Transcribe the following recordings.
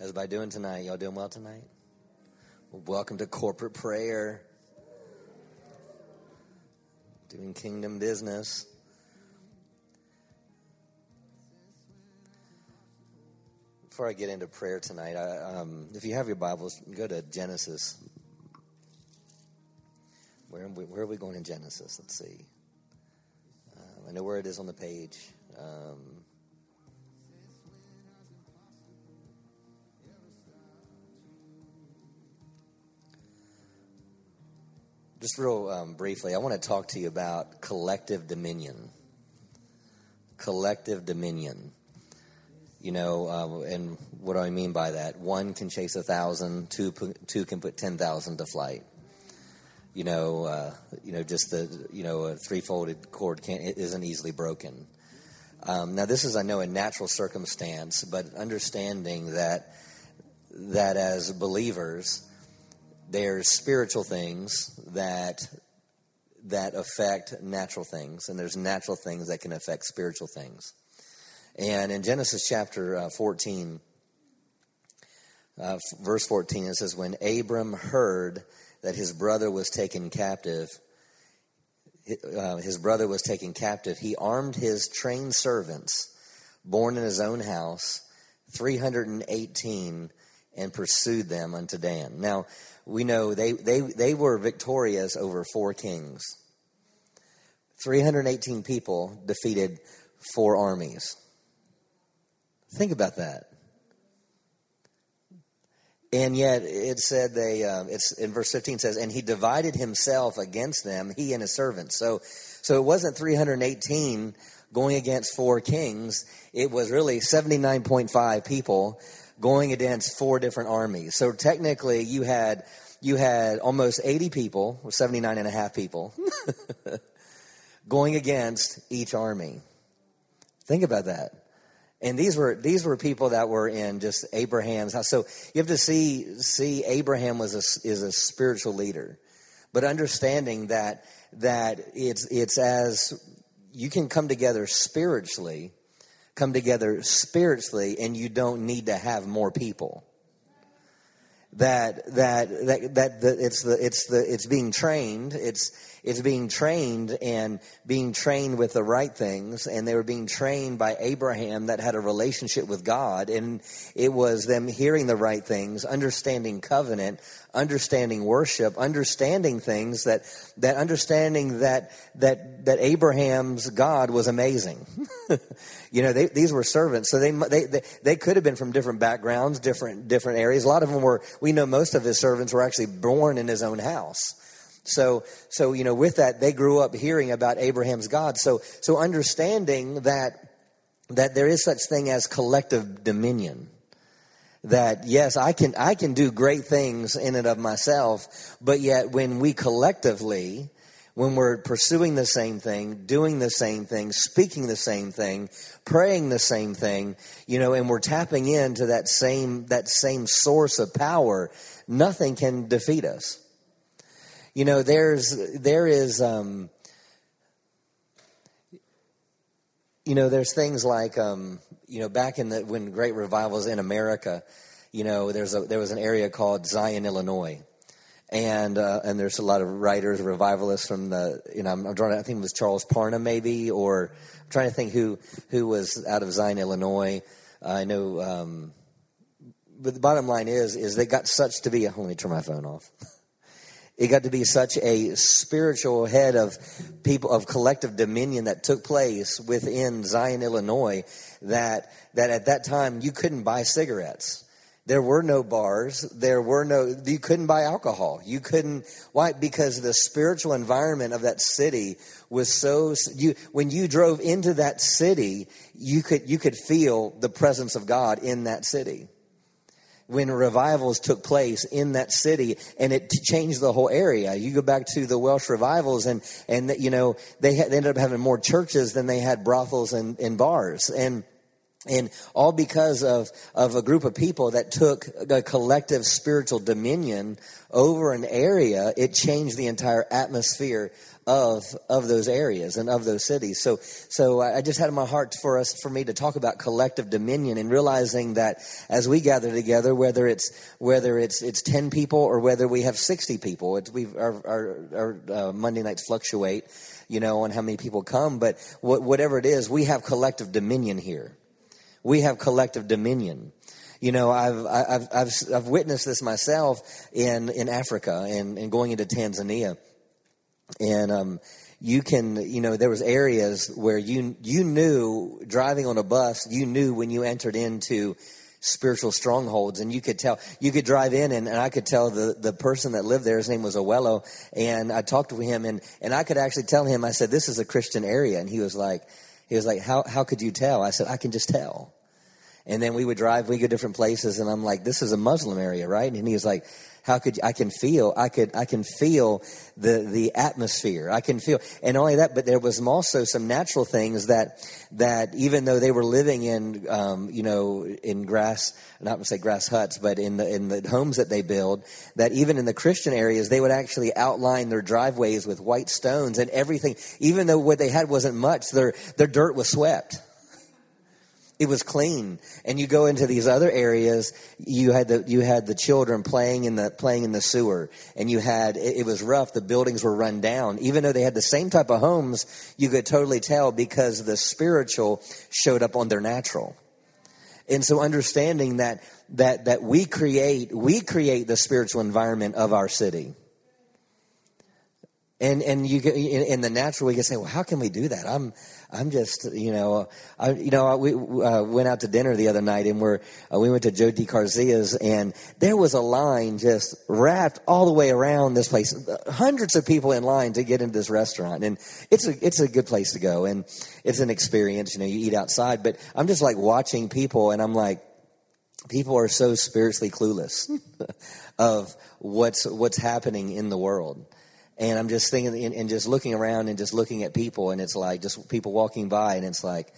How's everybody doing tonight? Y'all doing well tonight? Well, welcome to corporate prayer. Doing kingdom business. Before I get into prayer tonight, if you have your Bibles, go to Genesis. Where are we going in Genesis? Let's see. I know where it is on the page. Just real briefly, I want to talk to you about collective dominion. Collective dominion. You know, and what do I mean by that? One can chase 1,000, two can put 10,000 to flight. Just a three-folded cord isn't easily broken. Now, this is, I know, a natural circumstance, but understanding that as believers, there's spiritual things that affect natural things, and there's natural things that can affect spiritual things. And in Genesis chapter 14, verse 14, it says, when Abram heard that his brother was taken captive, he armed his trained servants, born in his own house, 318, and pursued them unto Dan. Now, we know they were victorious over four kings. 318 people defeated four armies. Think about that. And yet it said it's in verse 15 says, and he divided himself against them, he and his servants. So it wasn't 318 going against four kings. It was really 79.5 people going against four different armies. So technically you had almost 80 people, or 79 and a half people going against each army. Think about that. And these were people that were in just Abraham's house. So you have to see Abraham is a spiritual leader, but understanding that it's as you can come together spiritually, and you don't need to have more people. It's being trained with the right things, and they were being trained by Abraham that had a relationship with God, and it was them hearing the right things, understanding covenant, understanding worship, understanding things that Abraham's God was amazing. These were servants, so they could have been from different backgrounds, different areas. A lot of them were. We know most of his servants were actually born in his own house. So, with that, they grew up hearing about Abraham's God. So understanding that there is such thing as collective dominion, that yes, I can do great things in and of myself, but yet when we're pursuing the same thing, doing the same thing, speaking the same thing, praying the same thing, and we're tapping into that same source of power, nothing can defeat us. There's things like, back when great revivals in America, there was an area called Zion, Illinois. And there's a lot of writers, revivalists from I think it was Charles Parnham maybe, or I'm trying to think who was out of Zion, Illinois. I know, but the bottom line is they got such to be, let me turn my phone off. It got to be such a spiritual head of people of collective dominion that took place within Zion, Illinois, that at that time you couldn't buy cigarettes. There were no bars. You couldn't buy alcohol. You couldn't. Why? Because the spiritual environment of that city was when you drove into that city, you could feel the presence of God in that city. When revivals took place in that city, and it changed the whole area. You go back to the Welsh revivals and they ended up having more churches than they had brothels and bars. And And all because of a group of people that took a collective spiritual dominion over an area, it changed the entire atmosphere of those areas and of those cities. So I just had in my heart for me to talk about collective dominion and realizing that as we gather together, whether it's 10 people or whether we have 60 people, our Monday nights fluctuate, on how many people come, but whatever it is, we have collective dominion here. We have collective dominion. I've witnessed this myself in Africa and going into Tanzania. And there was areas where you knew driving on a bus, you knew when you entered into spiritual strongholds, and you could drive in and I could tell the person that lived there, his name was Owello, and I talked to him and I could actually tell him, I said, this is a Christian area. And he was like, how could you tell? I said, I can just tell. And then we go different places and I'm like, this is a Muslim area, right? And he was like, I can feel the atmosphere. I can feel, and not only that, but there was also some natural things that even though they were living in, in grass, not to say grass huts, but in the homes that they build, that even in the Christian areas, they would actually outline their driveways with white stones and everything. Even though what they had wasn't much, their dirt was swept. It was clean. And you go into these other areas, you had the children playing in the sewer, and it was rough. The buildings were run down. Even though they had the same type of homes, you could totally tell because the spiritual showed up on their natural. And so understanding that we create the spiritual environment of our city. And you can, in the natural, we can say, well, how can we do that? I'm just, we went out to dinner the other night and we went to Joe DiCarcia's, and there was a line just wrapped all the way around this place. Hundreds of people in line to get into this restaurant, and it's a good place to go, and it's an experience, you eat outside, but I'm just like watching people and I'm like, people are so spiritually clueless of what's happening in the world. And I'm just thinking and just looking around and just looking at people, and it's like just people walking by, and it's like,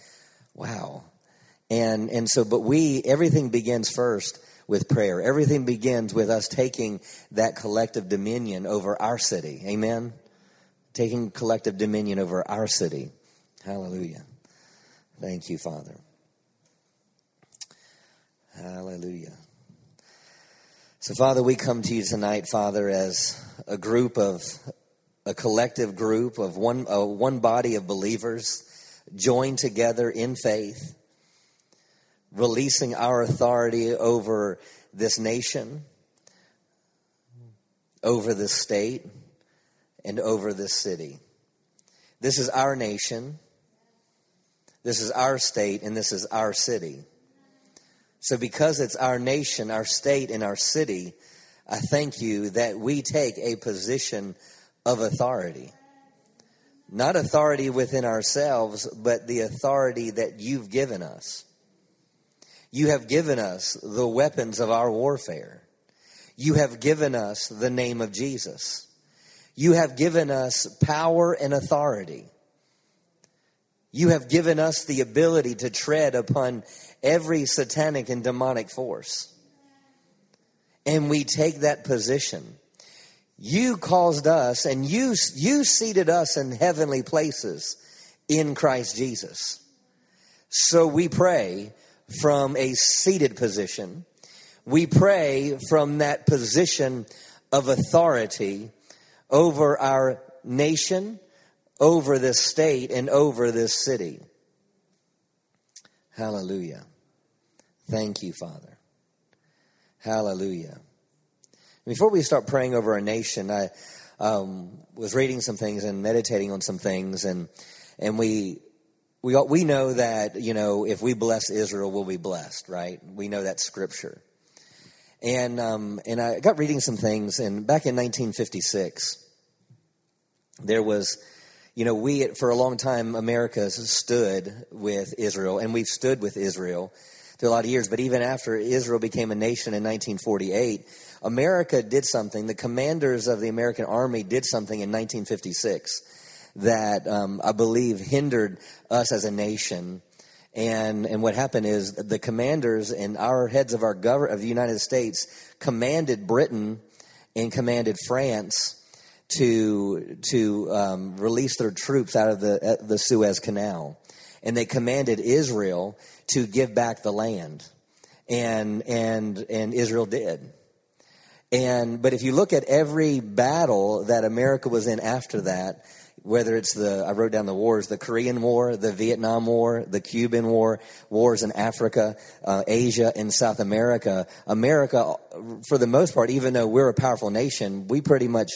wow. And so, but everything begins first with prayer. Everything begins with us taking that collective dominion over our city. Amen? Taking collective dominion over our city. Hallelujah. Thank you, Father. Hallelujah. So, Father, we come to you tonight, Father, as a collective group of one body of believers joined together in faith, releasing our authority over this nation, over this state, and over this city. This is our nation, this is our state, and this is our city. So because it's our nation, our state, and our city, I thank you that we take a position of authority. Not authority within ourselves, but the authority that you've given us. You have given us the weapons of our warfare. You have given us the name of Jesus. You have given us power and authority. You have given us the ability to tread upon every satanic and demonic force. And we take that position. You caused us, and you seated us in heavenly places in Christ Jesus. So we pray from a seated position. We pray from that position of authority over our nation, over this state, and over this city. Hallelujah. Thank you, Father. Hallelujah. Before we start praying over our nation, I was reading some things and meditating on some things, and we know that, if we bless Israel, we'll be blessed, right? We know that scripture. And I got reading some things, and back in 1956, there was, for a long time, America stood with Israel, and we've stood with Israel through a lot of years. But even after Israel became a nation in 1948, America did something. The commanders of the American army did something in 1956 that I believe hindered us as a nation And what happened is the commanders and our heads of our government of the United States commanded Britain and commanded France to release their troops out of the Suez Canal, and they commanded Israel to give back the land, and Israel did. But if you look at every battle that America was in after that, whether it's I wrote down the wars, the Korean War, the Vietnam War, the Cuban War, wars in Africa, Asia, and South America. America, for the most part, even though we're a powerful nation, we pretty much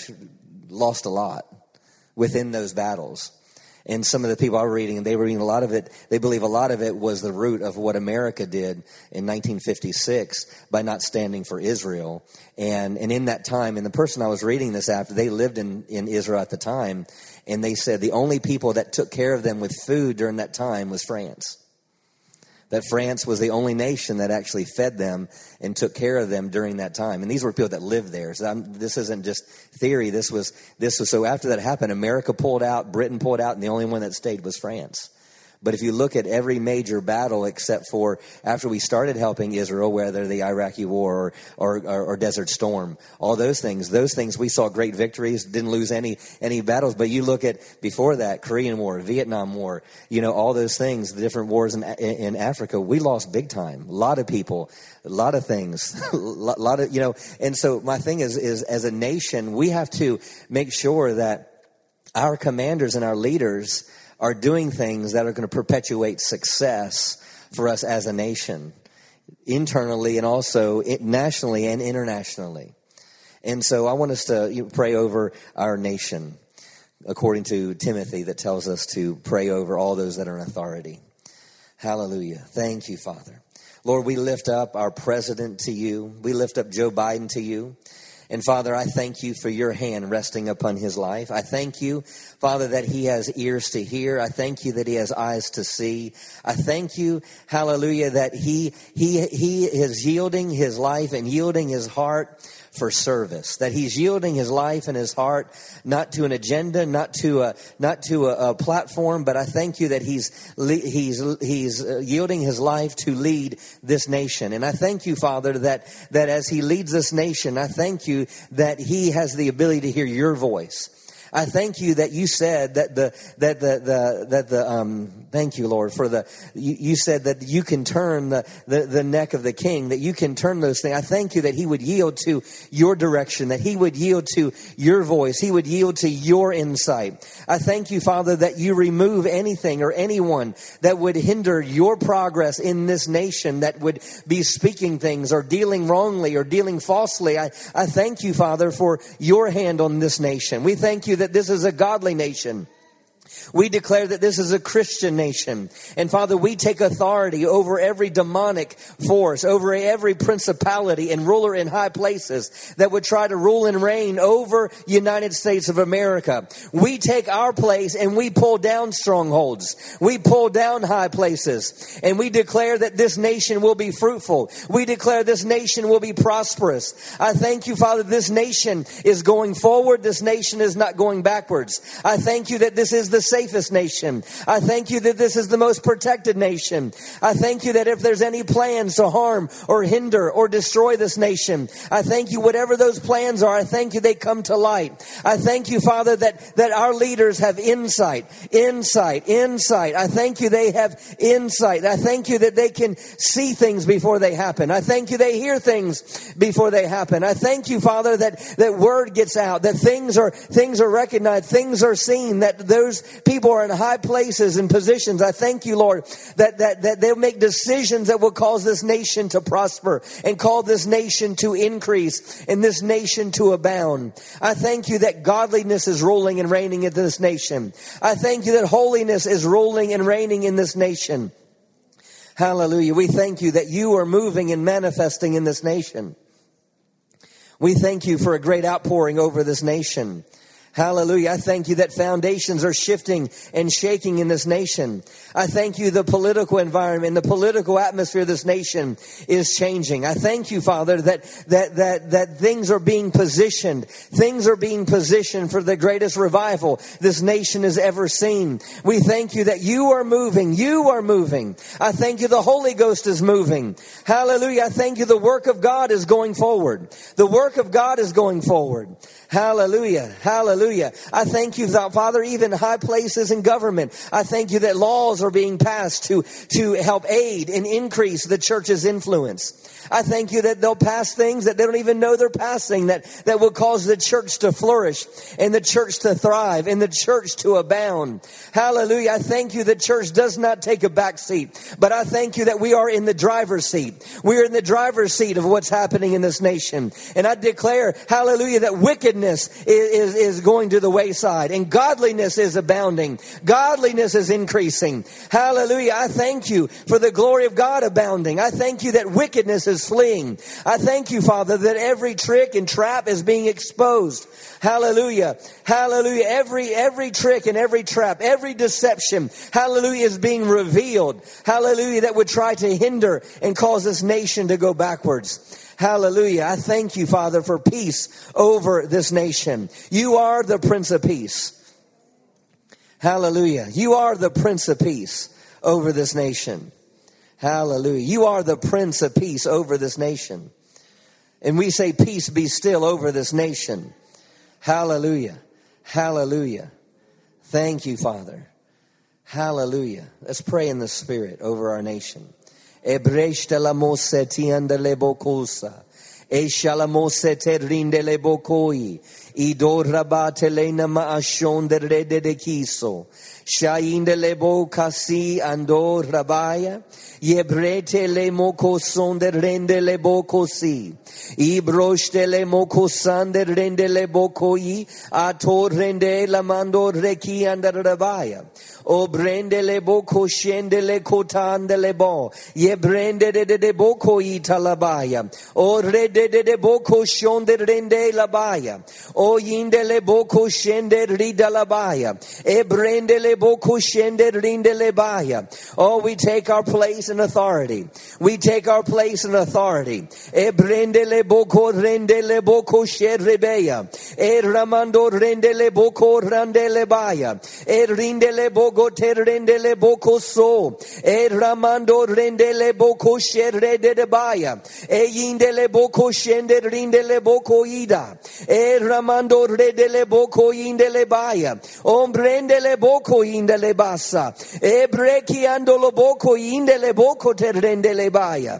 lost a lot within those battles. And some of the people I was reading, they were reading a lot of it. They believe a lot of it was the root of what America did in 1956 by not standing for Israel. And in that time, and the person I was reading this after, they lived in Israel at the time. And they said the only people that took care of them with food during that time was France. That France was the only nation that actually fed them and took care of them during that time. And these were people that lived there. So this isn't just theory. This was so after that happened, America pulled out, Britain pulled out, and the only one that stayed was France. But if you look at every major battle except for after we started helping Israel, whether the Iraqi war or Desert Storm, all those things we saw great victories, didn't lose any battles. But you look at before that, Korean War, Vietnam War, all those things, the different wars in Africa, we lost big time. A lot of people, a lot of things, a lot of, and so my thing is as a nation, we have to make sure that our commanders and our leaders are doing things that are going to perpetuate success for us as a nation, internally and also nationally and internationally. And so I want us to pray over our nation, according to Timothy, that tells us to pray over all those that are in authority. Hallelujah. Thank you, Father. Lord, we lift up our president to you. We lift up Joe Biden to you. And, Father, I thank you for your hand resting upon his life. I thank you, Father, that he has ears to hear. I thank you that he has eyes to see. I thank you, hallelujah, that he is yielding his life and yielding his heart for service, that he's yielding his life and his heart, not to an agenda, not to a platform, but I thank you that he's yielding his life to lead this nation. And I thank you, Father, that as he leads this nation, I thank you that he has the ability to hear your voice. I thank you that you said thank you, Lord, for you said that you can turn the neck of the king, that you can turn those things. I thank you that he would yield to your direction, that he would yield to your voice. He would yield to your insight. I thank you, Father, that you remove anything or anyone that would hinder your progress in this nation, that would be speaking things or dealing wrongly or dealing falsely. I thank you, Father, for your hand on this nation. We thank you that this is a godly nation. We declare that this is a Christian nation. And Father, we take authority over every demonic force, over every principality and ruler in high places that would try to rule and reign over United States of America. We take our place and we pull down strongholds. We pull down high places. And we declare that this nation will be fruitful. We declare this nation will be prosperous. I thank you, Father, this nation is going forward. This nation is not going backwards. I thank you that this is the safest nation. I thank you that this is the most protected nation. I thank you that if there's any plans to harm or hinder or destroy this nation, I thank you whatever those plans are, I thank you they come to light. I thank you, Father, that our leaders have insight. I thank you they have insight. I thank you that they can see things before they happen. I thank you they hear things before they happen. I thank you, Father, that word gets out, that things are recognized, things are seen, that those people are in high places and positions. I thank you, Lord, that they'll make decisions that will cause this nation to prosper and call this nation to increase and this nation to abound. I thank you that godliness is ruling and reigning in this nation. I thank you that holiness is ruling and reigning in this nation. Hallelujah. We thank you that you are moving and manifesting in this nation. We thank you for a great outpouring over this nation. Hallelujah. I thank you that foundations are shifting and shaking in this nation. I thank you the political environment, the political atmosphere of this nation is changing. I thank you, Father, that things are being positioned. Things are being positioned for the greatest revival this nation has ever seen. We thank you that you are moving. You are moving. I thank you the Holy Ghost is moving. Hallelujah. I thank you the work of God is going forward. The work of God is going forward. Hallelujah. Hallelujah. I thank you, Father, even high places in government. I thank you that laws are being passed to help aid and increase the church's influence. I thank you that they'll pass things that they don't even know they're passing, that will cause the church to flourish and the church to thrive and the church to abound. Hallelujah. I thank you the church does not take a back seat, but I thank you that we are in the driver's seat. We are in the driver's seat of what's happening in this nation. And I declare, hallelujah, that wickedness is going to the wayside, and godliness is abounding. Godliness is increasing. Hallelujah. I thank you for the glory of God abounding. I thank you that wickedness is fleeing. I thank you, Father, that every trick and trap is being exposed. Hallelujah. Hallelujah. Every trick and every trap, every deception, hallelujah, is being revealed. Hallelujah. That would try to hinder and cause this nation to go backwards. Hallelujah. I thank you, Father, for peace over this nation. You are the Prince of Peace. Hallelujah. You are the Prince of Peace over this nation. Hallelujah. You are the Prince of Peace over this nation. And we say, peace be still over this nation. Hallelujah. Hallelujah. Thank you, Father. Hallelujah. Let's pray in the Spirit over our nation. Ebreshta la mose tiende le bokosa. Eshala mose terinde le bokoi. Ido rabate le nama ashon de rede de kiso. Shainde le bokasi ando rabaya. Yebrete le mokoson de rende le bokosi. Ibroshte le mokosan de rende le bokoi. Ato rende la mando reki anda rabaya. O brende le boko shende le kotan de le bo. Ye brende de boko italabaya. O rede de boko shonde rende labaya. O yinde le boko shende ridalabaya. E brende le boko shende rinde lebaya. Oh, we take our place in authority. We take our place in authority. E brende le boko rende le boko sherebeya. E ramando rende le boko rande lebaya. E rinde le boko rendele boko so e ramando rendele boko shere de baya e yindele boko shende rendele boko ida e ramando rendele boko indele baya ombrendele boko indele bassa e brekiandolo boko indele boko terrendele baya.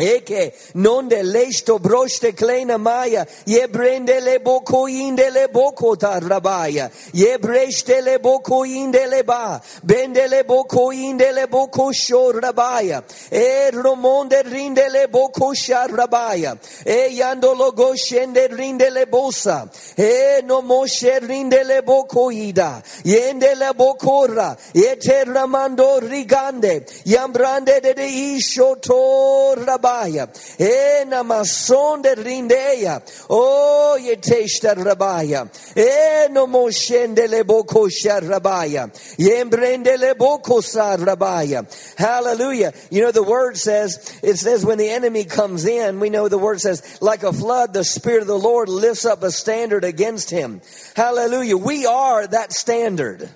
Eke non de lesto broste kleina maya ye brende le boko inde le boko tarabaya ye breste le boko inde le ba bende le boko inde le boko shorabaya e romonde rinde le boko sharabaya e yando logo shende rinde le bosa e no moshe rinde le boko ida yende le bokora e terramando rigande yambrande de ishotora Rabaya, enamason de rindeya, oh ye testa rabaya, enomoshen de le boko sharabaya, yembrende le boko sarabaya. Hallelujah. You know, the word says, it says when the enemy comes in, we know the word says, like a flood, the Spirit of the Lord lifts up a standard against him. Hallelujah. We are that standard.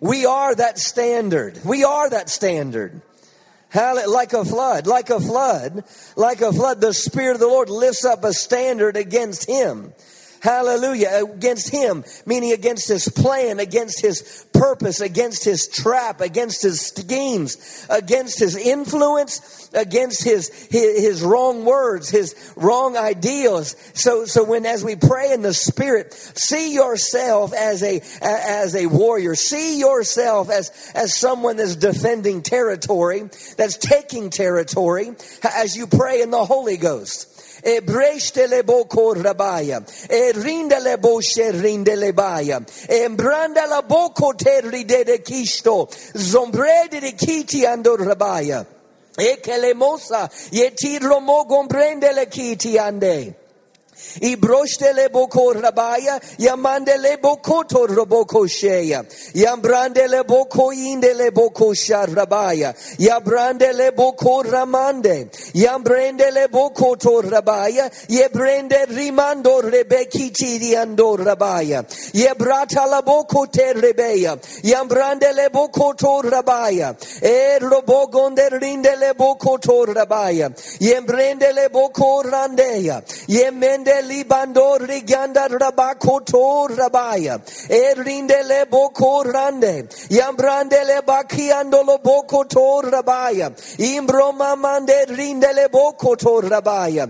We are that standard. We are that standard. Like a flood, like a flood, like a flood, the Spirit of the Lord lifts up a standard against him. Hallelujah. Against him, meaning against his plan, against his purpose, against his trap, against his schemes, against his influence, against his wrong words, his wrong ideals. So when, as we pray in the Spirit, see yourself as a warrior. See yourself as someone that's defending territory, that's taking territory, as you pray in the Holy Ghost. E breste le boko rabaya, e rinde le boshe rinde le baya, e branda la boko terri de kisto, zombre de kiti ando rabaya, e kelemosa, ye tirromo comprende le kiti ande. Ibrochtele boko rabaya, yamandele boko to roboko sheya, yambrandele boko indele boko sharabaya, yabrandele boko ramande, yambrandele boko to rabaya, yebrende rimando rebeki tiriando rabaya, yebrata la boko te rebeya, yambrandele boko to rabaya, robogonde rindele boko to rabaya, yembrendele boko randeya, yemende libando riganda rabako to rabaya, erindele boko rande, yambrandele bakiandolo boko to rabaya, imbroma mande rindele boko to rabaya,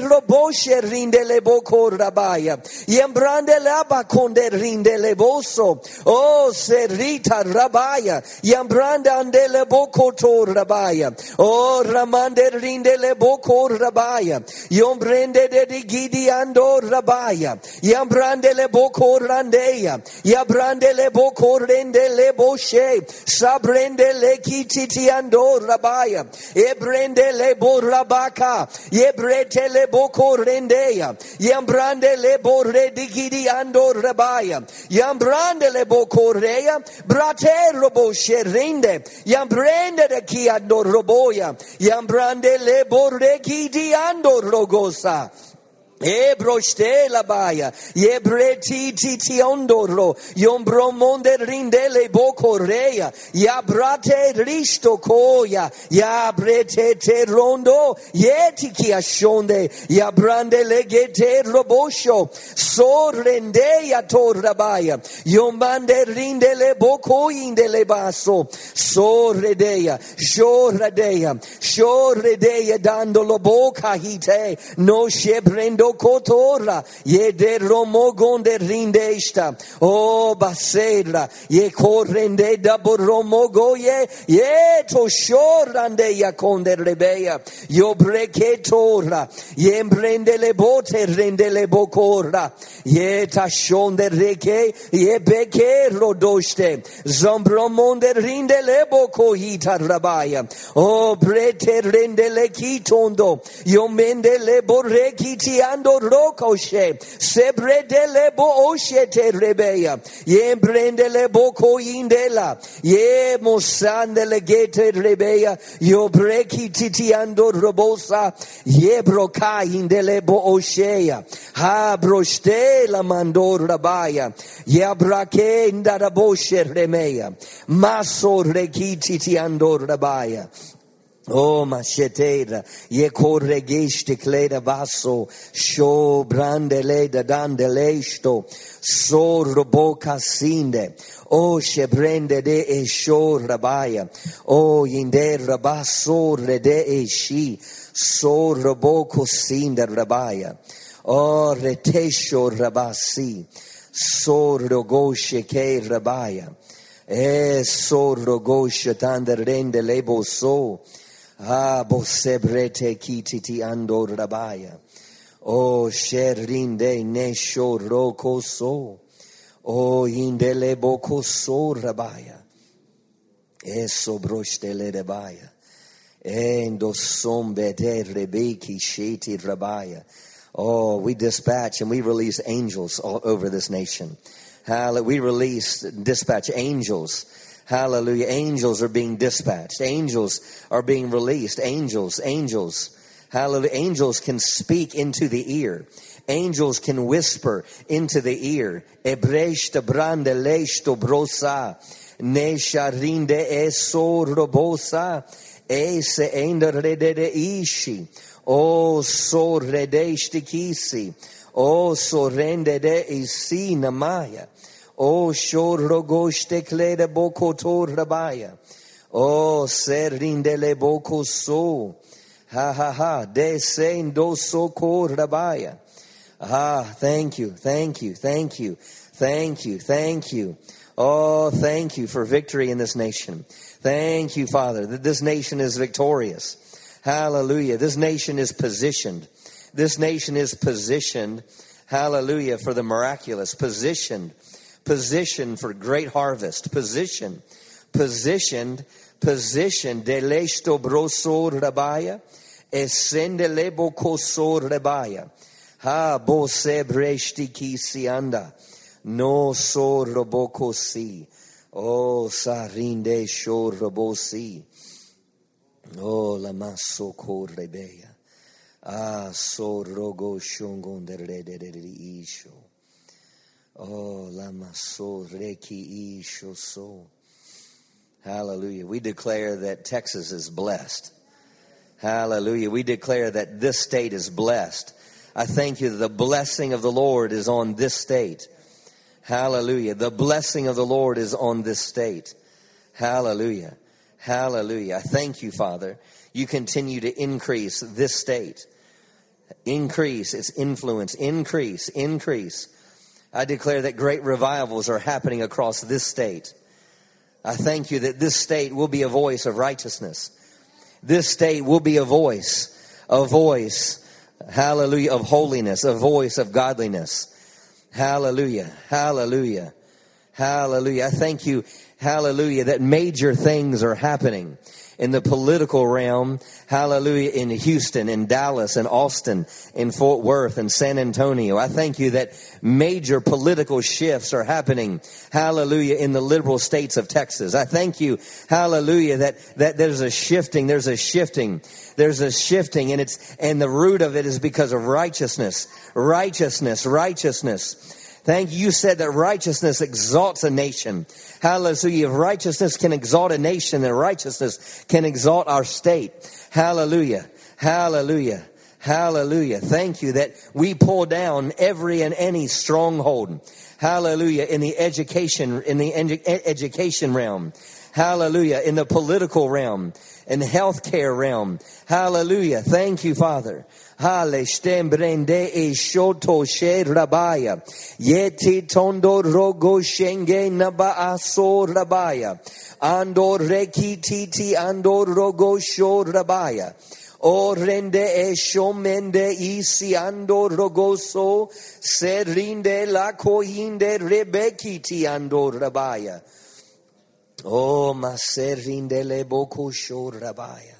roboshe rindele boko rabaya, yembrandele abakonde rindele boso, oh serita rabaya, yambrandandele boko to rabaya, oh ramande rindele boko rabaya, yombrende de Gideando Rabaya, Yambrandele Boko Randeya, Yabrandele Boko Rendele Boshe, Sabrendele Kititiando Rabaya, Ebrendele Borabaka, Yebretele Boko Rendeya, Yambrandele Boredigidiando Rabaya, Yambrandele Boko Rea, Brate Roboshe Rinde, Yambrandele Kiando Roboya, Yambrandele Boregidiando Rogosa. Ebroste la baya, yebreti titiondoro, yombromonde rindele boko rea, yabrate risto koya, yabrete te rondo, yeti kiashonde, yabrande legete robosho, sorendeya torabaya, yombande rindele boko indele baso, soredeya, shoradeya, shoredeya dandolo boka hite, no shebrendo Kotora, ye de romogonde rindesta, oh basera, ye corrende da boromogo ye to shorande ya conde rebeya, yo breketora, ye brende le bote rende le bocora, ye tashonde reke, ye beke rodoste, zombromonde rinde le boco hita rabaya, oh brete rende le kitondo, yo mende le borekitian. Rokoshe, sebredele bo oshete rebeya, ye brendele boko indela, ye mosandele gete rebeya, yo breki titiando robosa, ye broka indele bo osheya, ha broste la mando rabaya, ye brake indaraboshe remeya, maso reki titiando rabaya. Oh, machetera, ye corregiste cleda basso, show brandele da dandelesto, so roboca sinde, oh, shebrende de e show rabaya, oh, yinde rabasso rede e she, so roboco sinde rabaya, oh, retesho rabasi, so rogoshe che rabaya, e so rogoshe tander rende lebo so, ah, bosebrete kititi andor rabaya. Oh, sherinde nesho rokoso. Oh, indele bokoso rabaya. Eso brostele rabaya. Endo sombede rebeki sheti rabaya. Oh, we dispatch and we release angels all over this nation. Hallelujah. We release, dispatch angels. Hallelujah. Angels are being dispatched. Angels are being released. Angels. Hallelujah. Angels can speak into the ear. Angels can whisper into the ear. Ebreshta brande leshto brosa. Nesha rinde eso robosa. Ese ender redede ishi. O so redeshti kisi. O so rendede isi namaya. Oh, shor rogoshte kleda boko to rabaya. Oh, serindele boko so. Ha ha ha. De sein do so ko rabaya. Ah, thank you. Oh, thank you for victory in this nation. Thank you, Father, that this nation is victorious. Hallelujah. This nation is positioned. Hallelujah, for the miraculous. Positioned for great harvest. Positioned. Delesto broso rabaya. Escende lebo koso rabaya. Ha bo sebreshti ki sianda. No so roboko si. Oh sarinde sho robosi. Oh la maso correbeya. Ah so rogo shongondere de isho. Oh la maso reki isho so. Hallelujah. We declare that Texas is blessed. Hallelujah. We declare that this state is blessed. I thank you that the blessing of the Lord is on this state. Hallelujah. The blessing of the Lord is on this state. Hallelujah. Hallelujah. I thank you, Father. You continue to increase this state. Increase its influence. Increase, increase. I declare that great revivals are happening across this state. I thank you that this state will be a voice of righteousness. This state will be a voice, hallelujah, of holiness, a voice of godliness. Hallelujah, hallelujah, hallelujah. I thank you, hallelujah, that major things are happening in the political realm. Hallelujah, in Houston, in Dallas, in Austin, in Fort Worth, in San Antonio. I thank you that major political shifts are happening. Hallelujah, in the liberal states of Texas. I thank you, hallelujah, that there's a shifting, and the root of it is because of righteousness. Thank you. You said that righteousness exalts a nation. Hallelujah. If righteousness can exalt a nation, then righteousness can exalt our state. Hallelujah. Hallelujah. Hallelujah. Thank you that we pull down every and any stronghold. Hallelujah. In the education realm. Hallelujah. In the political realm. In the healthcare realm. Hallelujah. Thank you, Father. Hale stembrende e shoto she rabaya. Yeti tondo rogo shenge naba aso rabaya. Andor reki titi andor rogo sho rabaya. O rende e shomende isi andor rogoso. Serinde la coinde rebekiti andor rabaya. O maserinde le boko sho rabaya.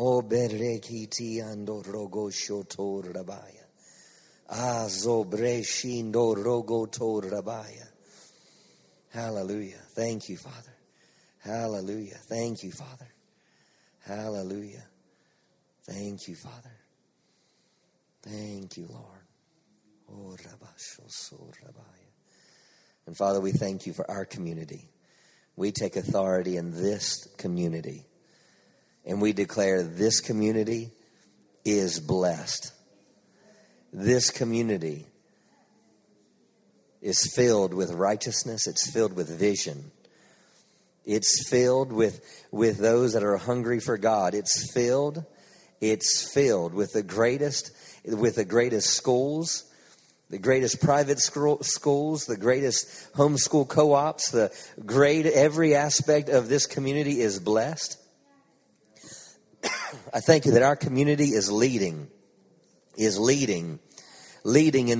O berekiti ando rogo shotor rabaya. Azobreshindo rogo tor rabaya. Hallelujah. Thank you, Father. Hallelujah. Thank you, Father. Hallelujah. Thank you, Father. Thank you, Lord. O rabasho sor rabaya. And Father, we thank you for our community. We take authority in this community. And we declare this community is blessed. This community is filled with righteousness. It's filled with vision. It's filled with those that are hungry for God. It's filled with the greatest schools. The greatest private schools, the greatest homeschool co-ops, every aspect of this community is blessed. I thank you that our community is leading in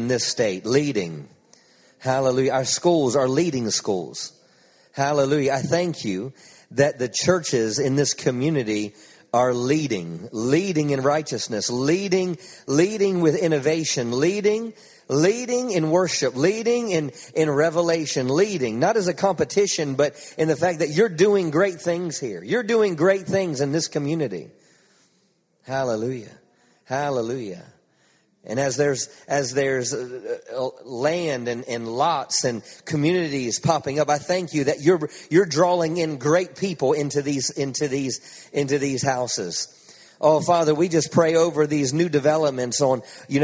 this state, leading. Hallelujah. Our schools are leading schools. Hallelujah. I thank you that the churches in this community are leading in righteousness, leading with innovation, leading in worship, leading in revelation, leading, not as a competition, but in the fact that you're doing great things here. You're doing great things in this community. Hallelujah. Hallelujah. And as there's land and lots and communities popping up, I thank you that you're drawing in great people into these houses. Oh, Father, we just pray over these new developments to the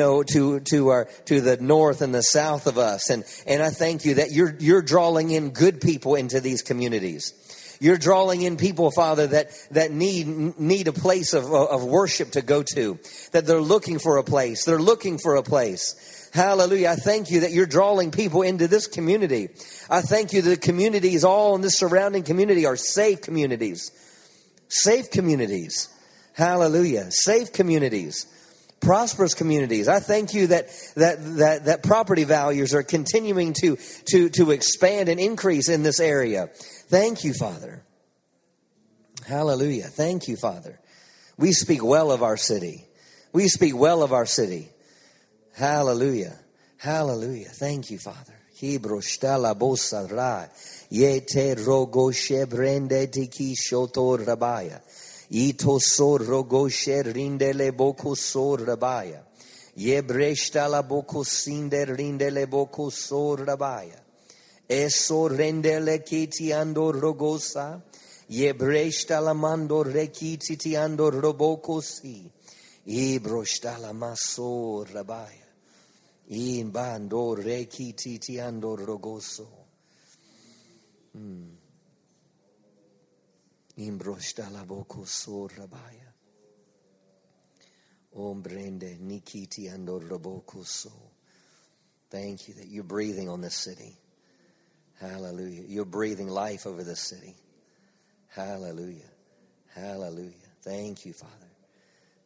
north and the south of us. And I thank you that you're drawing in good people into these communities. You're drawing in people, Father, that need a place of worship to go to, that they're looking for a place. They're looking for a place. Hallelujah. I thank you that you're drawing people into this community. I thank you that the communities all in this surrounding community are safe communities. Safe communities. Hallelujah. Safe communities, prosperous communities. I thank you that property values are continuing to expand and increase in this area. Thank you, Father. Hallelujah. Thank you, Father. We speak well of our city. Hallelujah. Hallelujah. Thank you, Father. Eso rendele kiti ando rogosa, yebreshta la mando rekiti ti ando robokosi, ibroshta la maso rabaya, imbando rekiti ti ando rogoso, imbroshta la bokoso rabaya, ombrende nikiti ando robokoso. Thank you that you're breathing on this city. Hallelujah. You're breathing life over this city. Hallelujah. Hallelujah. Thank you, Father.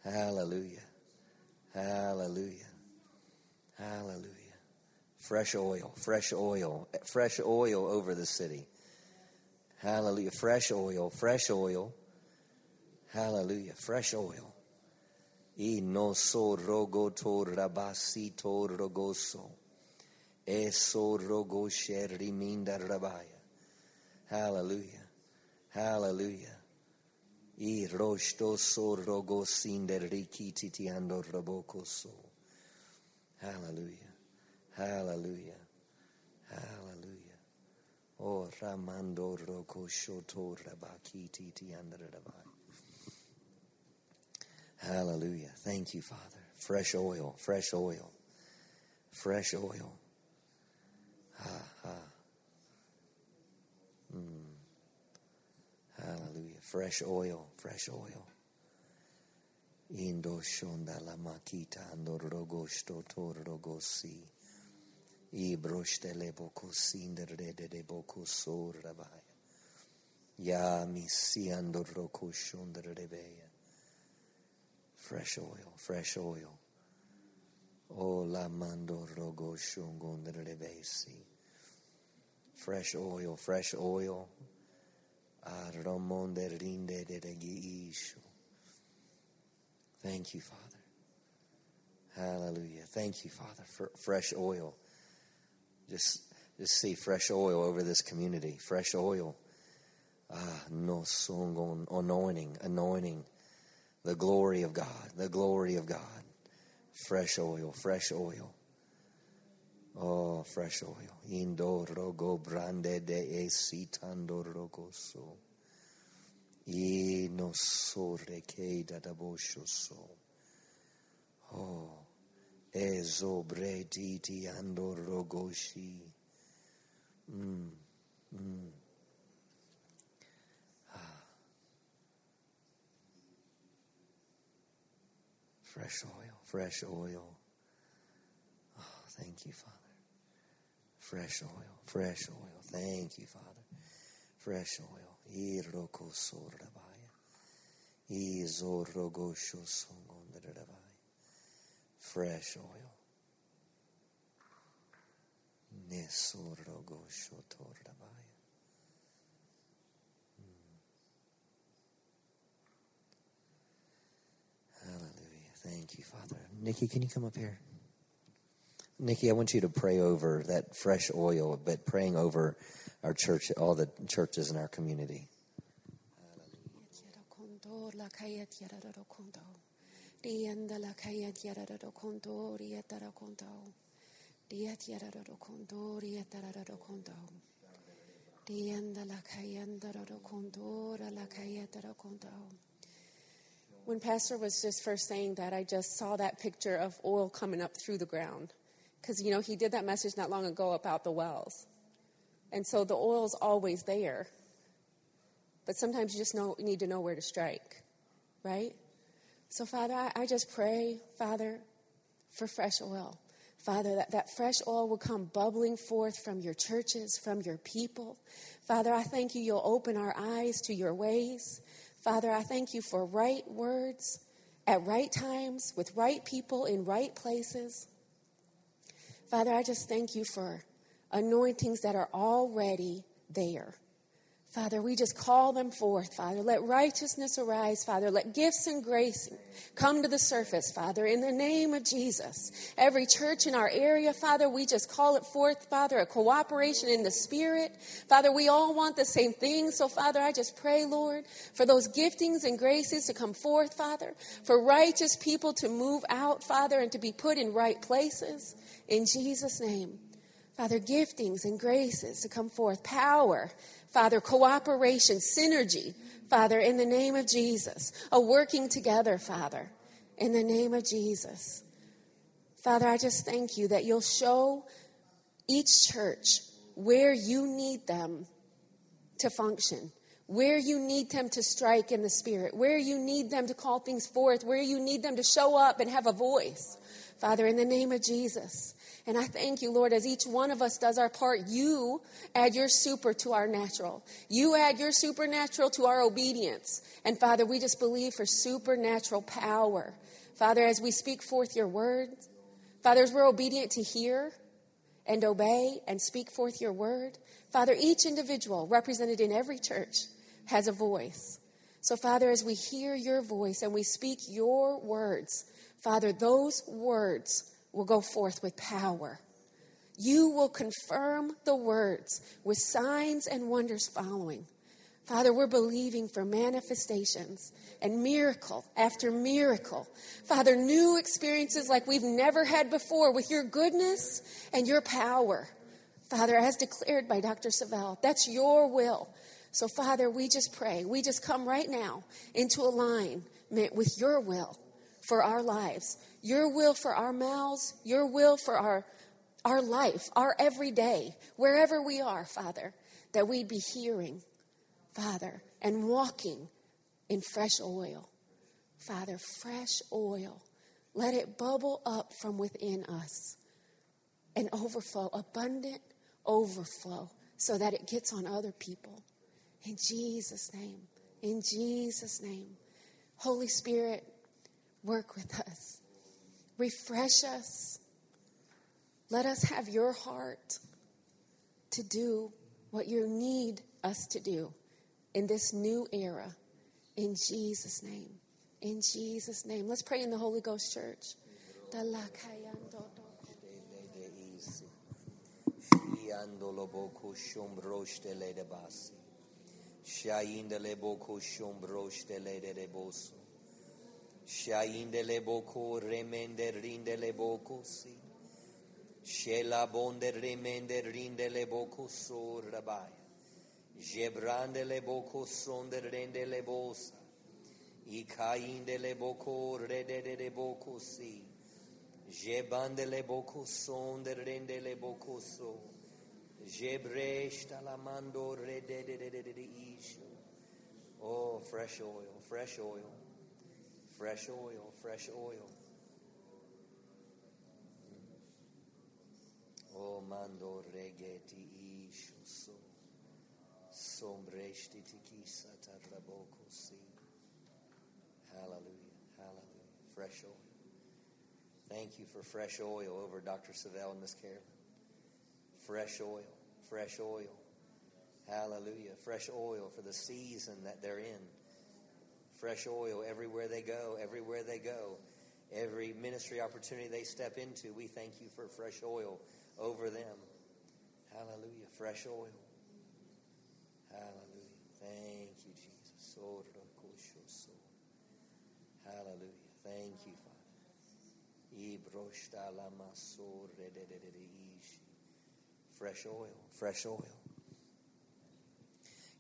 Hallelujah. Hallelujah. Hallelujah. Fresh oil. Fresh oil. Fresh oil over the city. Hallelujah. Fresh oil. Fresh oil. Hallelujah. Fresh oil. Y no so rogo to rabasi to rogoso. Eso rogo sheri minda rabaya. Hallelujah. Hallelujah. I roshto so rogo sinder rikiti ti ando roboko so. Hallelujah. Hallelujah. Hallelujah. O ramando roko shoto rabakiti ti ando rabaya. Hallelujah. Thank you, Father. Fresh oil. Fresh oil. Fresh oil. Hallelujah. Fresh oil. Fresh oil. Indo shonda la makita ando rogosto to rogosi. Ibroshte le bokosinder de bokosor rabaya. Ya misi ando rokoshonder rebeya. Fresh oil. Fresh oil. O la mando rogo shungondre rebesi. Fresh oil, fresh oil. Aromonde rinde de regiisho. Thank you, Father. Hallelujah. Thank you, Father, for fresh oil. Just see fresh oil over this community. Fresh oil. Ah, no sungon anointing, anointing. The glory of God, the glory of God. Fresh oil, fresh oil. Oh, fresh oil. Indo rogo brande de esitando rogoso. I no so requeda da bosho so. Oh, esobrediti ando rogoshi. Ah. Fresh oil. Fresh oil. Oh, thank you, Father. Fresh oil. Fresh oil. Thank you, Father. Fresh oil. Fresh oil. Hallelujah. Thank you, Father. Nikki, can you come up here? Nikki, I want you to pray over that fresh oil, but praying over our church, all the churches in our community. When Pastor was just first saying that, I just saw that picture of oil coming up through the ground. Because, you know, he did that message not long ago about the wells. And so the oil's always there. But sometimes you just need to know where to strike, right? So, Father, I just pray, Father, for fresh oil. Father, that fresh oil will come bubbling forth from your churches, from your people. Father, I thank you you'll open our eyes to your ways. Father, I thank you for right words at right times with right people in right places. Father, I just thank you for anointings that are already there. Father, we just call them forth, Father. Let righteousness arise, Father. Let gifts and grace come to the surface, Father, in the name of Jesus. Every church in our area, Father, we just call it forth, Father, a cooperation in the Spirit. Father, we all want the same thing. So, Father, I just pray, Lord, for those giftings and graces to come forth, Father, for righteous people to move out, Father, and to be put in right places. In Jesus' name, Father, giftings and graces to come forth, power, Father, cooperation, synergy, Father, in the name of Jesus, a working together, Father, in the name of Jesus. Father, I just thank you that you'll show each church where you need them to function, where you need them to strike in the Spirit, where you need them to call things forth, where you need them to show up and have a voice, Father, in the name of Jesus. And I thank you, Lord, as each one of us does our part, you add your super to our natural. You add your supernatural to our obedience. And, Father, we just believe for supernatural power. Father, as we speak forth your word, Father, as we're obedient to hear and obey and speak forth your word, Father, each individual represented in every church has a voice. So, Father, as we hear your voice and we speak your words, Father, those words will go forth with power. You will confirm the words with signs and wonders following. Father, we're believing for manifestations and miracle after miracle. Father, new experiences like we've never had before with your goodness and your power. Father, as declared by Dr. Savelle, that's your will. So, Father, we just pray. We just come right now into alignment with your will for our lives, your will for our mouths, your will for our life, our everyday, wherever we are, Father, that we'd be hearing, Father, and walking in fresh oil. Father, fresh oil. Let it bubble up from within us and overflow, abundant overflow, so that it gets on other people. In Jesus' name, in Jesus' name. Holy Spirit, work with us. Refresh us. Let us have your heart to do what you need us to do in this new era. In Jesus' name. In Jesus' name. Let's pray in the Holy Ghost, church. Shainde leboko remende rinde leboko si. Shela bonde remende rinde leboko so rabaya. Jebrande leboko sonde rende lebosa. Ikainde leboko rede leboko si. Jebande leboko sonde rende leboko so. Jebreshta lamando rede isho. Oh, fresh oil, fresh oil. Fresh oil, fresh oil. Oh, mando regeti isho so. Sombresti tiki sata raboko si. Hallelujah, hallelujah. Fresh oil. Thank you for fresh oil over Dr. Savelle and Miss Carolyn. Fresh oil, fresh oil. Hallelujah. Fresh oil for the season that they're in. Fresh oil everywhere they go, everywhere they go. Every ministry opportunity they step into, we thank you for fresh oil over them. Hallelujah. Fresh oil. Hallelujah. Thank you, Jesus. Hallelujah. Thank you, Father. Fresh oil. Fresh oil.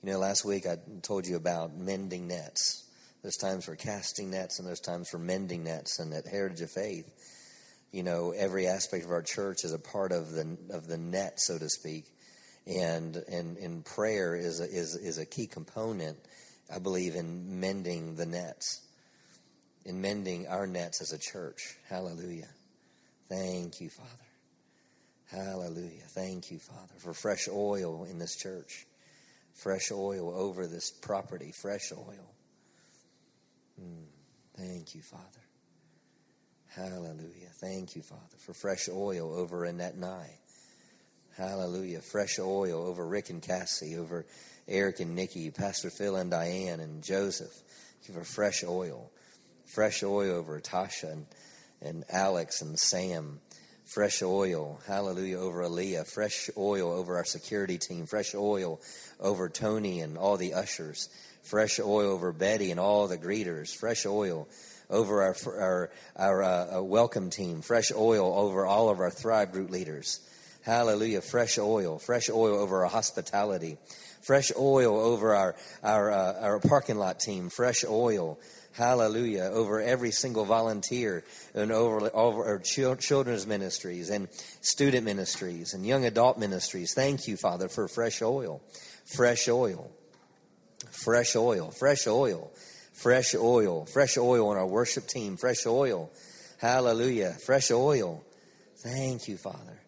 You know, last week I told you about mending nets. There's times for casting nets and there's times for mending nets. And at Heritage of Faith, you know, every aspect of our church is a part of the net, so to speak. And prayer is a key component, I believe, in mending the nets, in mending our nets as a church. Hallelujah. Thank you, Father. Hallelujah. Thank you, Father, for fresh oil in this church, fresh oil over this property, fresh oil. Thank you, Father. Hallelujah. Thank you, Father, for fresh oil over Annette and I. Hallelujah. Fresh oil over Rick and Cassie, over Eric and Nikki, Pastor Phil and Diane and Joseph. Give her fresh oil over Tasha and Alex and Sam. Fresh oil, hallelujah, over Aaliyah. Fresh oil over our security team. Fresh oil over Tony and all the ushers. Fresh oil over Betty and all the greeters. Fresh oil over our welcome team. Fresh oil over all of our Thrive Group leaders. Hallelujah, fresh oil. Fresh oil over our hospitality. Fresh oil over our parking lot team. Fresh oil, hallelujah, over every single volunteer and over our children's ministries and student ministries and young adult ministries. Thank you, Father, for fresh oil, fresh oil, fresh oil, fresh oil, fresh oil, fresh oil on our worship team, fresh oil, hallelujah, fresh oil. Thank you, Father.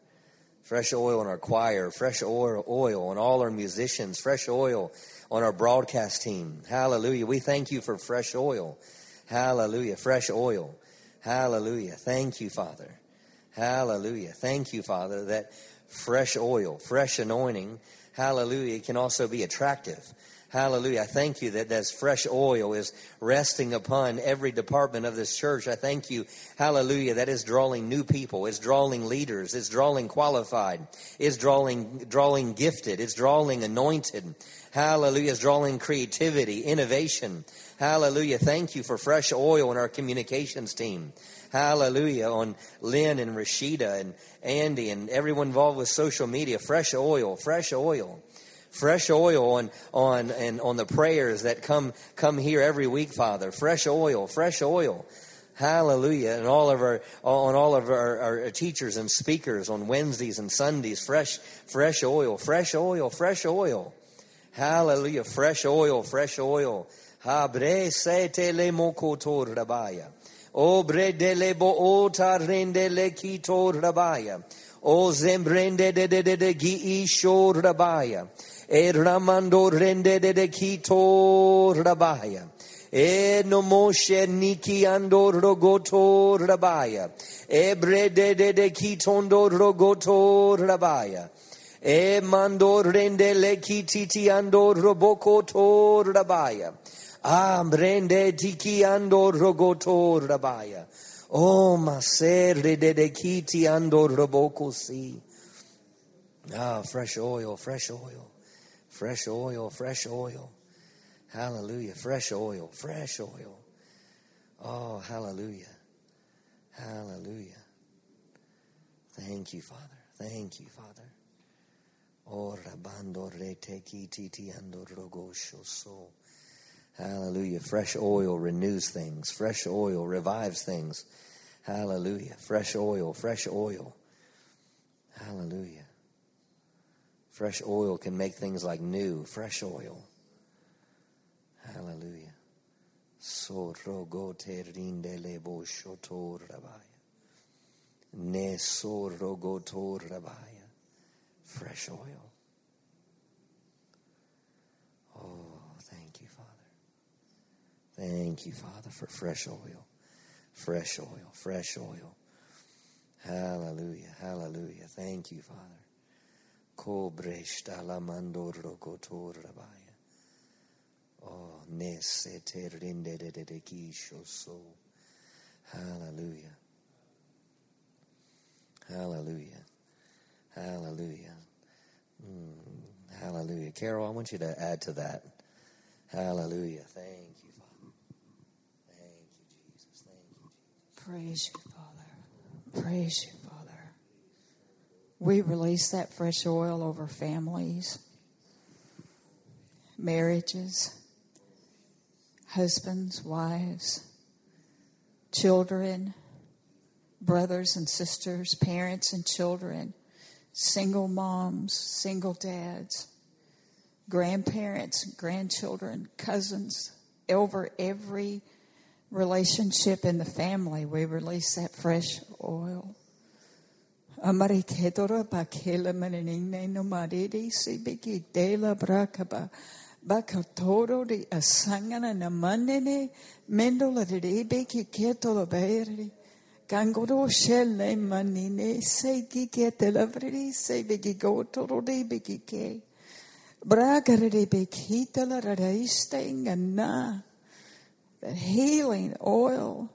Fresh oil on our choir, fresh oil on all our musicians, fresh oil on our broadcast team. Hallelujah. We thank you for fresh oil. Hallelujah. Fresh oil. Hallelujah. Thank you, Father. Hallelujah. Thank you, Father, that fresh oil, fresh anointing, hallelujah, can also be attractive. Hallelujah. I thank you that this fresh oil is resting upon every department of this church. I thank you, hallelujah, that is drawing new people, it's drawing leaders, it's drawing qualified, it's drawing gifted, it's drawing anointed. Hallelujah, it's drawing creativity, innovation. Hallelujah. Thank you for fresh oil in our communications team. Hallelujah, on Lynn and Rashida and Andy and everyone involved with social media. Fresh oil, fresh oil. Fresh oil on the prayers that come here every week, Father. Fresh oil, fresh oil. Hallelujah. And all of our teachers and speakers on Wednesdays and Sundays. Fresh oil, fresh oil, fresh oil. Hallelujah. Fresh oil, fresh oil. Habre se te le mokotor rabaya. Obre de le bo ota rende le kitor rabaya. O zembrende de gi ishor rabaya. E ramando rende de kito rabaya. E no moshe niki ando rogoto rabaya. E bre de kitondo rogoto rabaya. E mando rende le kititi ando roboko to rabaya. Ah rende tiki ando rogoto rabaya. O maser de kiti ando roboko si. Ah, fresh oil, fresh oil. Fresh oil, fresh oil. Hallelujah. Fresh oil, fresh oil. Oh, hallelujah. Hallelujah. Thank you, Father. Thank you, Father. Oh, rabando reteki titi ando rogosho so. Hallelujah. Fresh oil renews things. Fresh oil revives things. Hallelujah. Fresh oil, fresh oil. Hallelujah. Fresh oil can make things like new. Fresh oil. Hallelujah. So rogo te rinde lebo shotor rabaya. Ne so rogo tor rabaya. Fresh oil. Oh, thank you, Father. Thank you, Father, for fresh oil. Fresh oil. Fresh oil. Hallelujah. Hallelujah. Thank you, Father. Oh, hallelujah. Hallelujah. Hallelujah. Hallelujah. Carol, I want you to add to that. Hallelujah. Thank you, Father. Thank you, Jesus. Thank you, Jesus. Praise you, Father. Praise you. We release that fresh oil over families, marriages, husbands, wives, children, brothers and sisters, parents and children, single moms, single dads, grandparents, grandchildren, cousins, over every relationship in the family, we release that fresh oil. Amari kedora bakela menenine no maridi si biki dela brakaba bakatoro di asangana na manene mendola di biki ketolo beri kangoro shelle manine sei ki ketela beri sei biki gotoro di biki ke That healing oil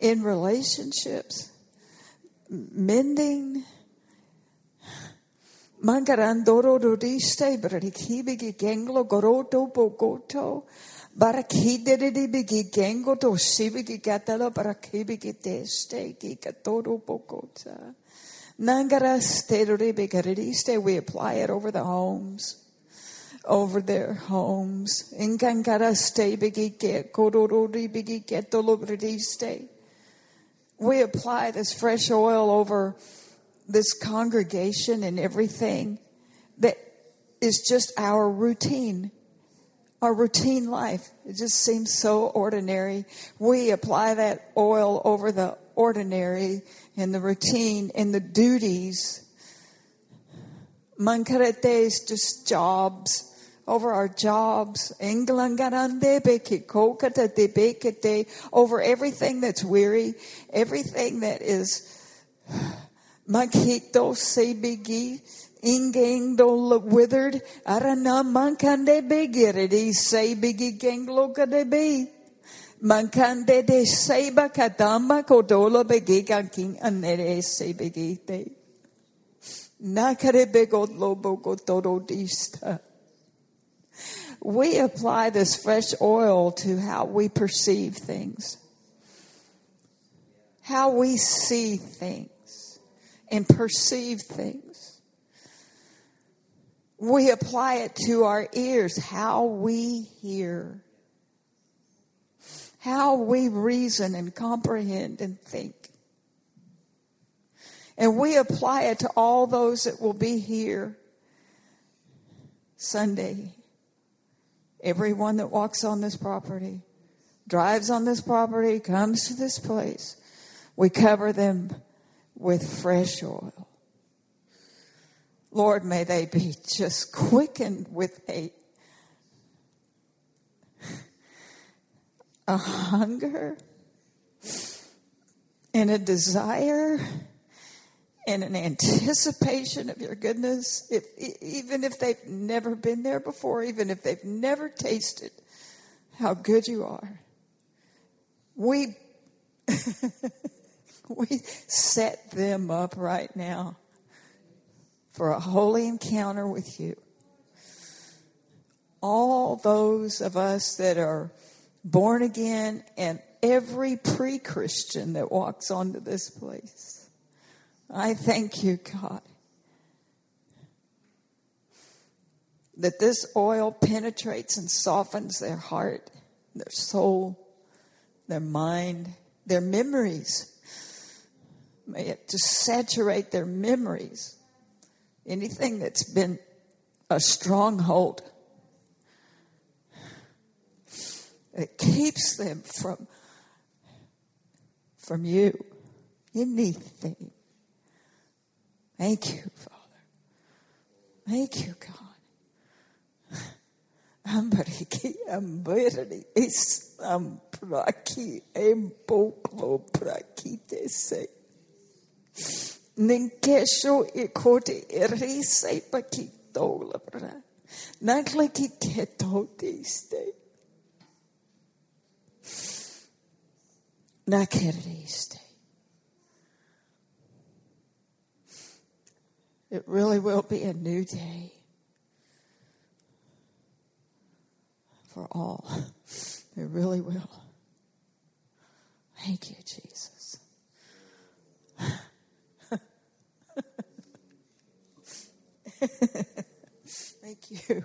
in relationships, mending. We apply it over the homes. Over their homes. We apply this fresh oil over this congregation and everything that is just our routine life. It just seems so ordinary. We apply that oil over the ordinary and the routine and the duties. Mankaretes, just jobs. Over our jobs, over everything that's weary, everything that is withered. We apply this fresh oil to how we perceive things, how we see things and perceive things. We apply it to our ears, how we hear, how we reason and comprehend and think. And we apply it to all those that will be here Sunday. Everyone that walks on this property, drives on this property, comes to this place, we cover them with fresh oil. Lord, may they be just quickened with a hunger and a desire and an anticipation of your goodness, even if they've never been there before, even if they've never tasted how good you are. We set them up right now for a holy encounter with you. All those of us that are born again and every pre-Christian that walks onto this place. I thank you, God, that this oil penetrates and softens their heart, their soul, their mind, their memories. May it just saturate their memories. Anything that's been a stronghold, it keeps them from you. Anything. Thank you, Father. Thank you, God. It really will be a new day for all. It really will. Thank you, Jesus. Thank you.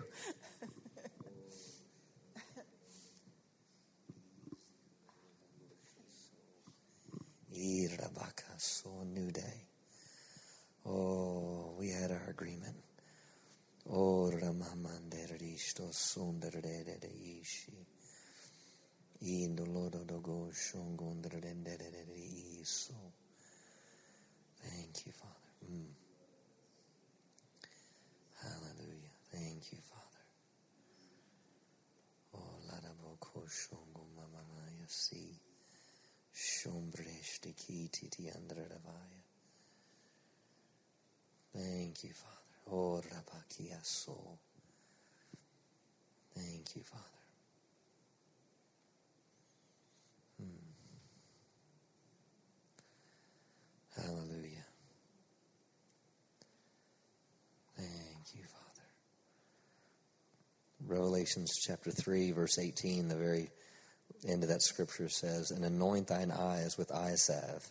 So new day. Oh, we had our agreement. Oh, Ramanderishto Sundaredeishi. Indolodo Dogo Shungundredendere Iso. Thank you, Father. Hallelujah. Thank you, Father. Oh, Ladaboko Shungu Mamamaya Si. Shumbresh the Kiti Andredavaya. Thank you, Father. Oh, Rabakia so. Thank you, Father. Hallelujah. Thank you, Father. Revelations chapter 3, verse 18, the very end of that scripture says, "And anoint thine eyes with eye salve,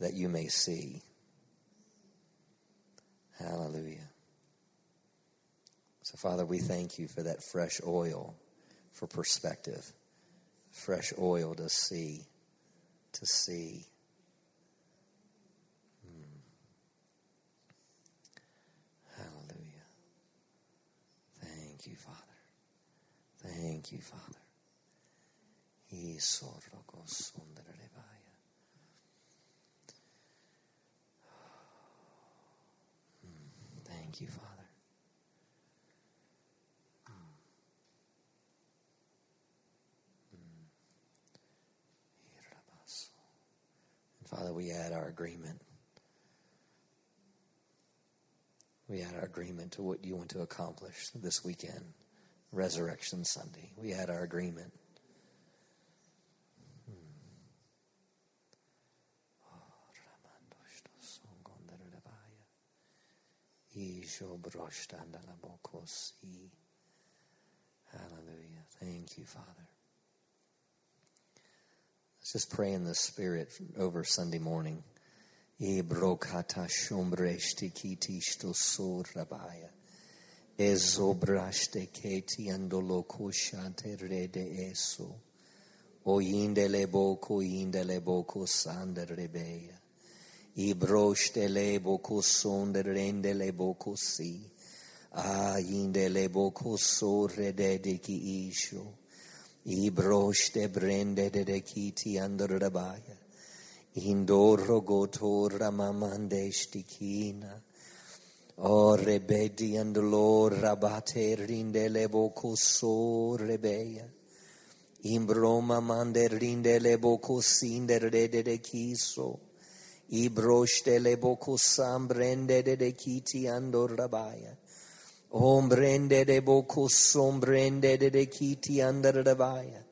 that you may see." Hallelujah. So, Father, we thank you for that fresh oil for perspective. Fresh oil to see, to see. Hallelujah. Thank you, Father. Thank you, Father. Thank you, Father. Father, we add our agreement. We add our agreement to what you want to accomplish this weekend, Resurrection Sunday. We add our agreement. Hallelujah. Thank you, Father. Let's just pray in the Spirit over Sunday morning. Ibroshte brende de kiti andor rabaya, indoro gotora mamandeshti kina, o rebedi andolo rabate rindelebo koso rebeya, imbroma mande rindelebo kosinder de kiso, ibroshte lebo kosam brende de kiti andor rabaya. Ombrende de bocus, ombrende de kiti andar da baia.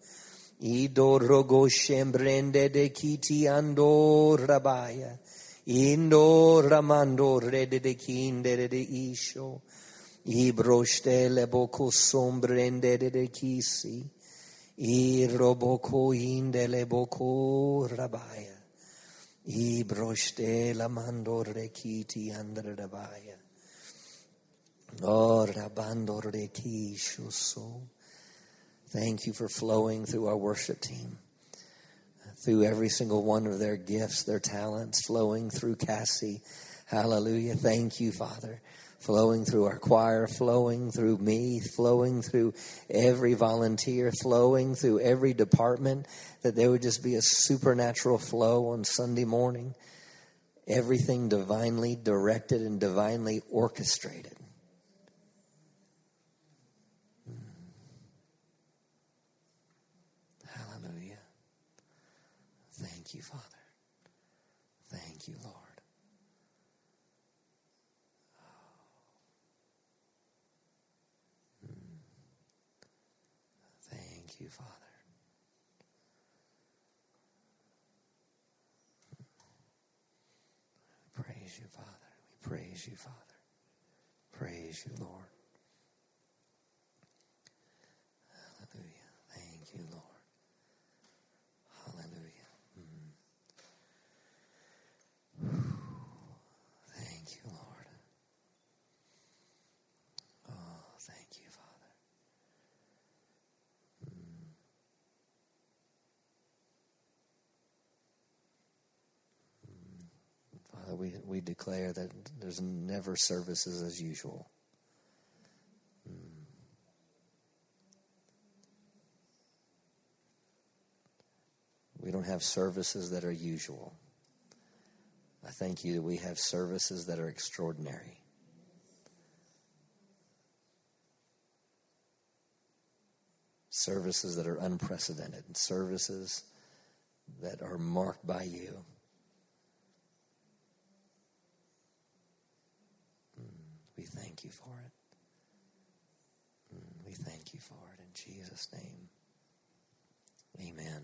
Ido rogoshem brende de kiti andor da baia. Indo ramando rede de kindere de isho. Ibroste le bocus, ombrende de kisi. Iroboco indele boco rabaia. Ibroste la mandor de kiti andar da baia. Oh, Rabando Reki Shuso. Thank you for flowing through our worship team, through every single one of their gifts, their talents, flowing through Cassie. Hallelujah. Thank you, Father. Flowing through our choir, flowing through me, flowing through every volunteer, flowing through every department, that there would just be a supernatural flow on Sunday morning. Everything divinely directed and divinely orchestrated. Thank you, Father. Thank you, Lord. Thank you, Father. We praise you, Father. We praise you, Father. Praise you, Lord. Hallelujah. Thank you, Lord. We declare that there's never services as usual. We don't have services that are usual. I thank you that we have services that are extraordinary. Services that are unprecedented. Services that are marked by you. We thank you for it. we thank you for it in Jesus' name. Amen.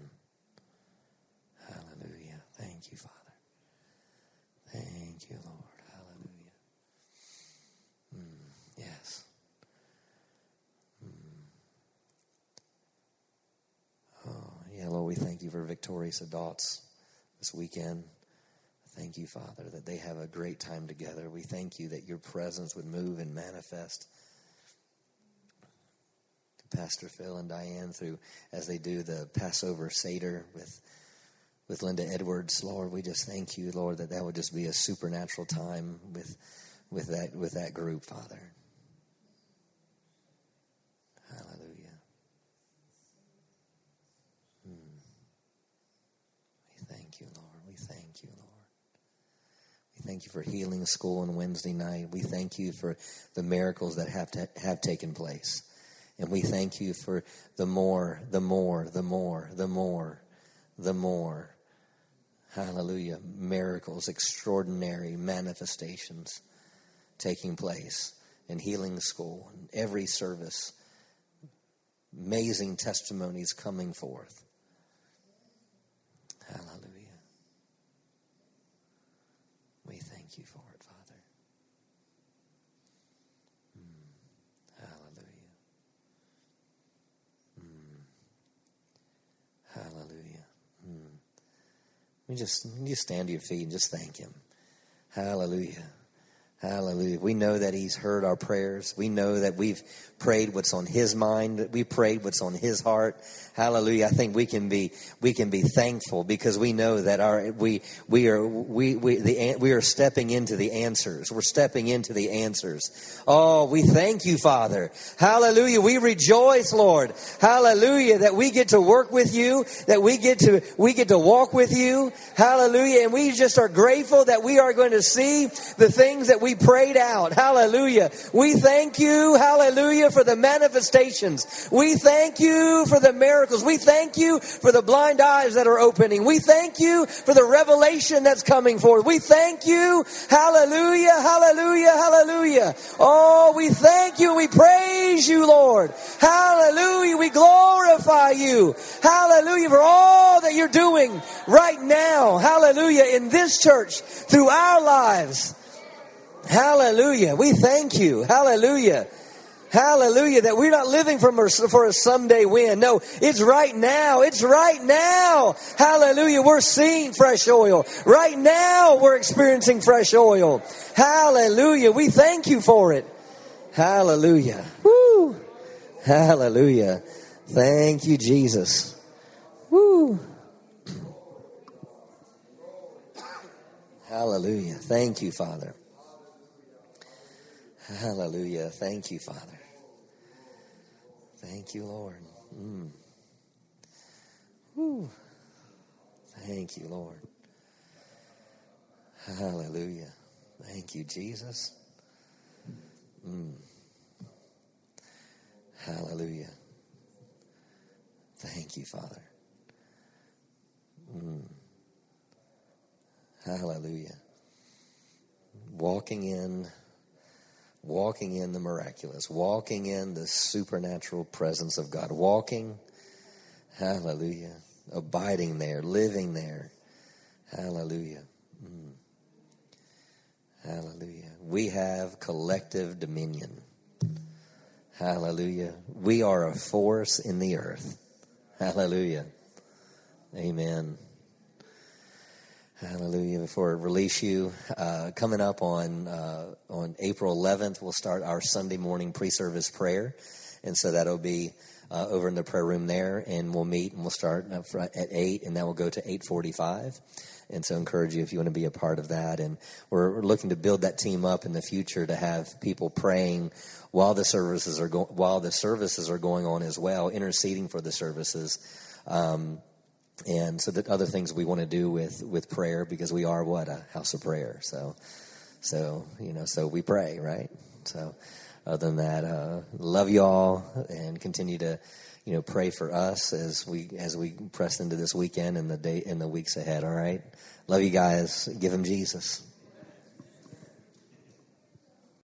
Hallelujah. Thank you, Father. Thank you, Lord. Hallelujah. Yes. Oh, yeah, Lord, we thank you for victorious adults this weekend. Thank you, Father, that they have a great time together. We thank you that your presence would move and manifest to Pastor Phil and Diane through as they do the Passover Seder with Linda Edwards. Lord, we just thank you, Lord, that would just be a supernatural time with that group, Father. Hallelujah. We thank you, Lord. We thank you, Lord. We thank you for healing school on Wednesday night. We thank you for the miracles that have taken place. And we thank you for the more. Hallelujah. Miracles, extraordinary manifestations taking place in healing school and every service. Amazing testimonies coming forth. Hallelujah. We thank you for it, Father. Hallelujah. Hallelujah. You just stand to your feet and just thank him. Hallelujah. Hallelujah. We know that he's heard our prayers. We know that we've prayed what's on his mind. That we prayed what's on his heart. Hallelujah. I think we can be thankful because we know that we are stepping into the answers. We're stepping into the answers. Oh, we thank you, Father. Hallelujah. We rejoice, Lord. Hallelujah. That we get to work with you, that we get to walk with you. Hallelujah. And we just are grateful that we are going to see the things that we prayed out. Hallelujah. We thank you. Hallelujah. For the manifestations. We thank you for the miracles. We thank you for the blind eyes that are opening. We thank you for the revelation that's coming forth. We thank you. Hallelujah. Hallelujah. Hallelujah. Oh, we thank you. We praise you, Lord. Hallelujah. We glorify you. Hallelujah. For all that you're doing right now. Hallelujah. In this church, through our lives. Hallelujah. We thank you. Hallelujah. Hallelujah. That we're not living for a someday win. No, it's right now. It's right now. Hallelujah. We're seeing fresh oil. Right now we're experiencing fresh oil. Hallelujah. We thank you for it. Hallelujah. Woo. Hallelujah. Thank you, Jesus. Woo. Hallelujah. Thank you, Father. Hallelujah. Thank you, Father. Thank you, Lord. Woo. Thank you, Lord. Hallelujah. Thank you, Jesus. Hallelujah. Thank you, Father. Hallelujah. Walking in the miraculous, walking in the supernatural presence of God, walking, hallelujah, abiding there, living there, hallelujah, hallelujah. We have collective dominion, hallelujah. We are a force in the earth, hallelujah, amen. Hallelujah. Before I release you, coming up on April 11th, we'll start our Sunday morning pre-service prayer. And so that'll be over in the prayer room there, and we'll meet and we'll start at 8, and that will go to 8:45. And so I encourage you if you want to be a part of that. And we're looking to build that team up in the future to have people praying while the services are going on as well, interceding for the services. And so the other things we want to do with prayer, because we are what? A house of prayer. So we pray, right? So other than that, love y'all and continue to, pray for us as we press into this weekend and the weeks ahead. All right. Love you guys. Give him Jesus.